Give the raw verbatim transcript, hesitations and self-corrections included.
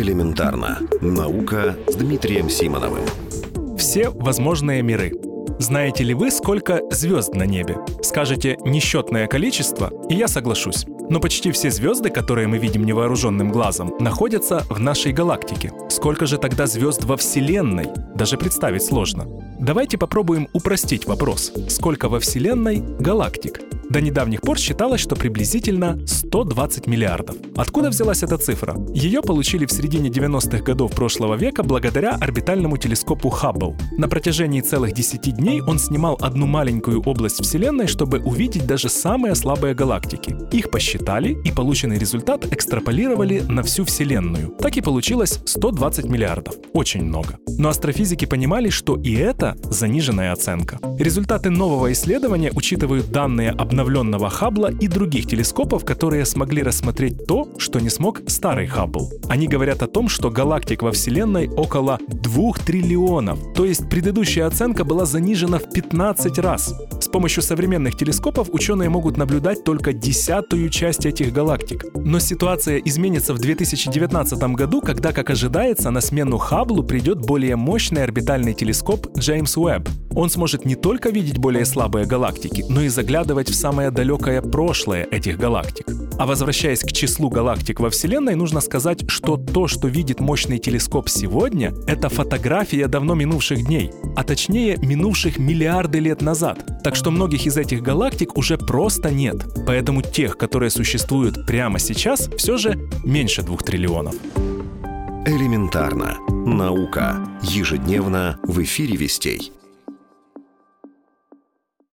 Элементарно. Наука с Дмитрием Симоновым. Все возможные миры. Знаете ли вы, сколько звезд на небе? Скажете несчетное количество, и я соглашусь. Но почти все звезды, которые мы видим невооруженным глазом, находятся в нашей галактике. Сколько же тогда звезд во Вселенной? Даже представить сложно. Давайте попробуем упростить вопрос. Сколько во Вселенной галактик? До недавних пор считалось, что приблизительно сто двадцать миллиардов. Откуда взялась эта цифра? Ее получили в середине девяностых годов прошлого века благодаря орбитальному телескопу Хаббл. На протяжении целых десяти дней он снимал одну маленькую область Вселенной, чтобы увидеть даже самые слабые галактики. Их посчитали, и полученный результат экстраполировали на всю Вселенную. Так и получилось сто двадцать миллиардов. Очень много. Но астрофизики понимали, что и это заниженная оценка. Результаты нового исследования учитывают данные обнаружения обновленного Хаббла и других телескопов, которые смогли рассмотреть то, что не смог старый Хаббл. Они говорят о том, что галактик во Вселенной около двух триллионов, то есть предыдущая оценка была занижена в пятнадцать раз. С помощью современных телескопов ученые могут наблюдать только десятую часть этих галактик. Но ситуация изменится в две тысячи девятнадцатом году, когда, как ожидается, на смену Хабблу придет более мощный орбитальный телескоп Джеймс Уэбб. Он сможет не только видеть более слабые галактики, но и заглядывать в самые самое далекое прошлое этих галактик. А возвращаясь к числу галактик во Вселенной, нужно сказать, что то, что видит мощный телескоп сегодня, это фотография давно минувших дней, а точнее минувших миллиарды лет назад. Так что многих из этих галактик уже просто нет. Поэтому тех, которые существуют прямо сейчас, все же меньше двух триллионов. Элементарно. Наука. Ежедневно в эфире Вестей.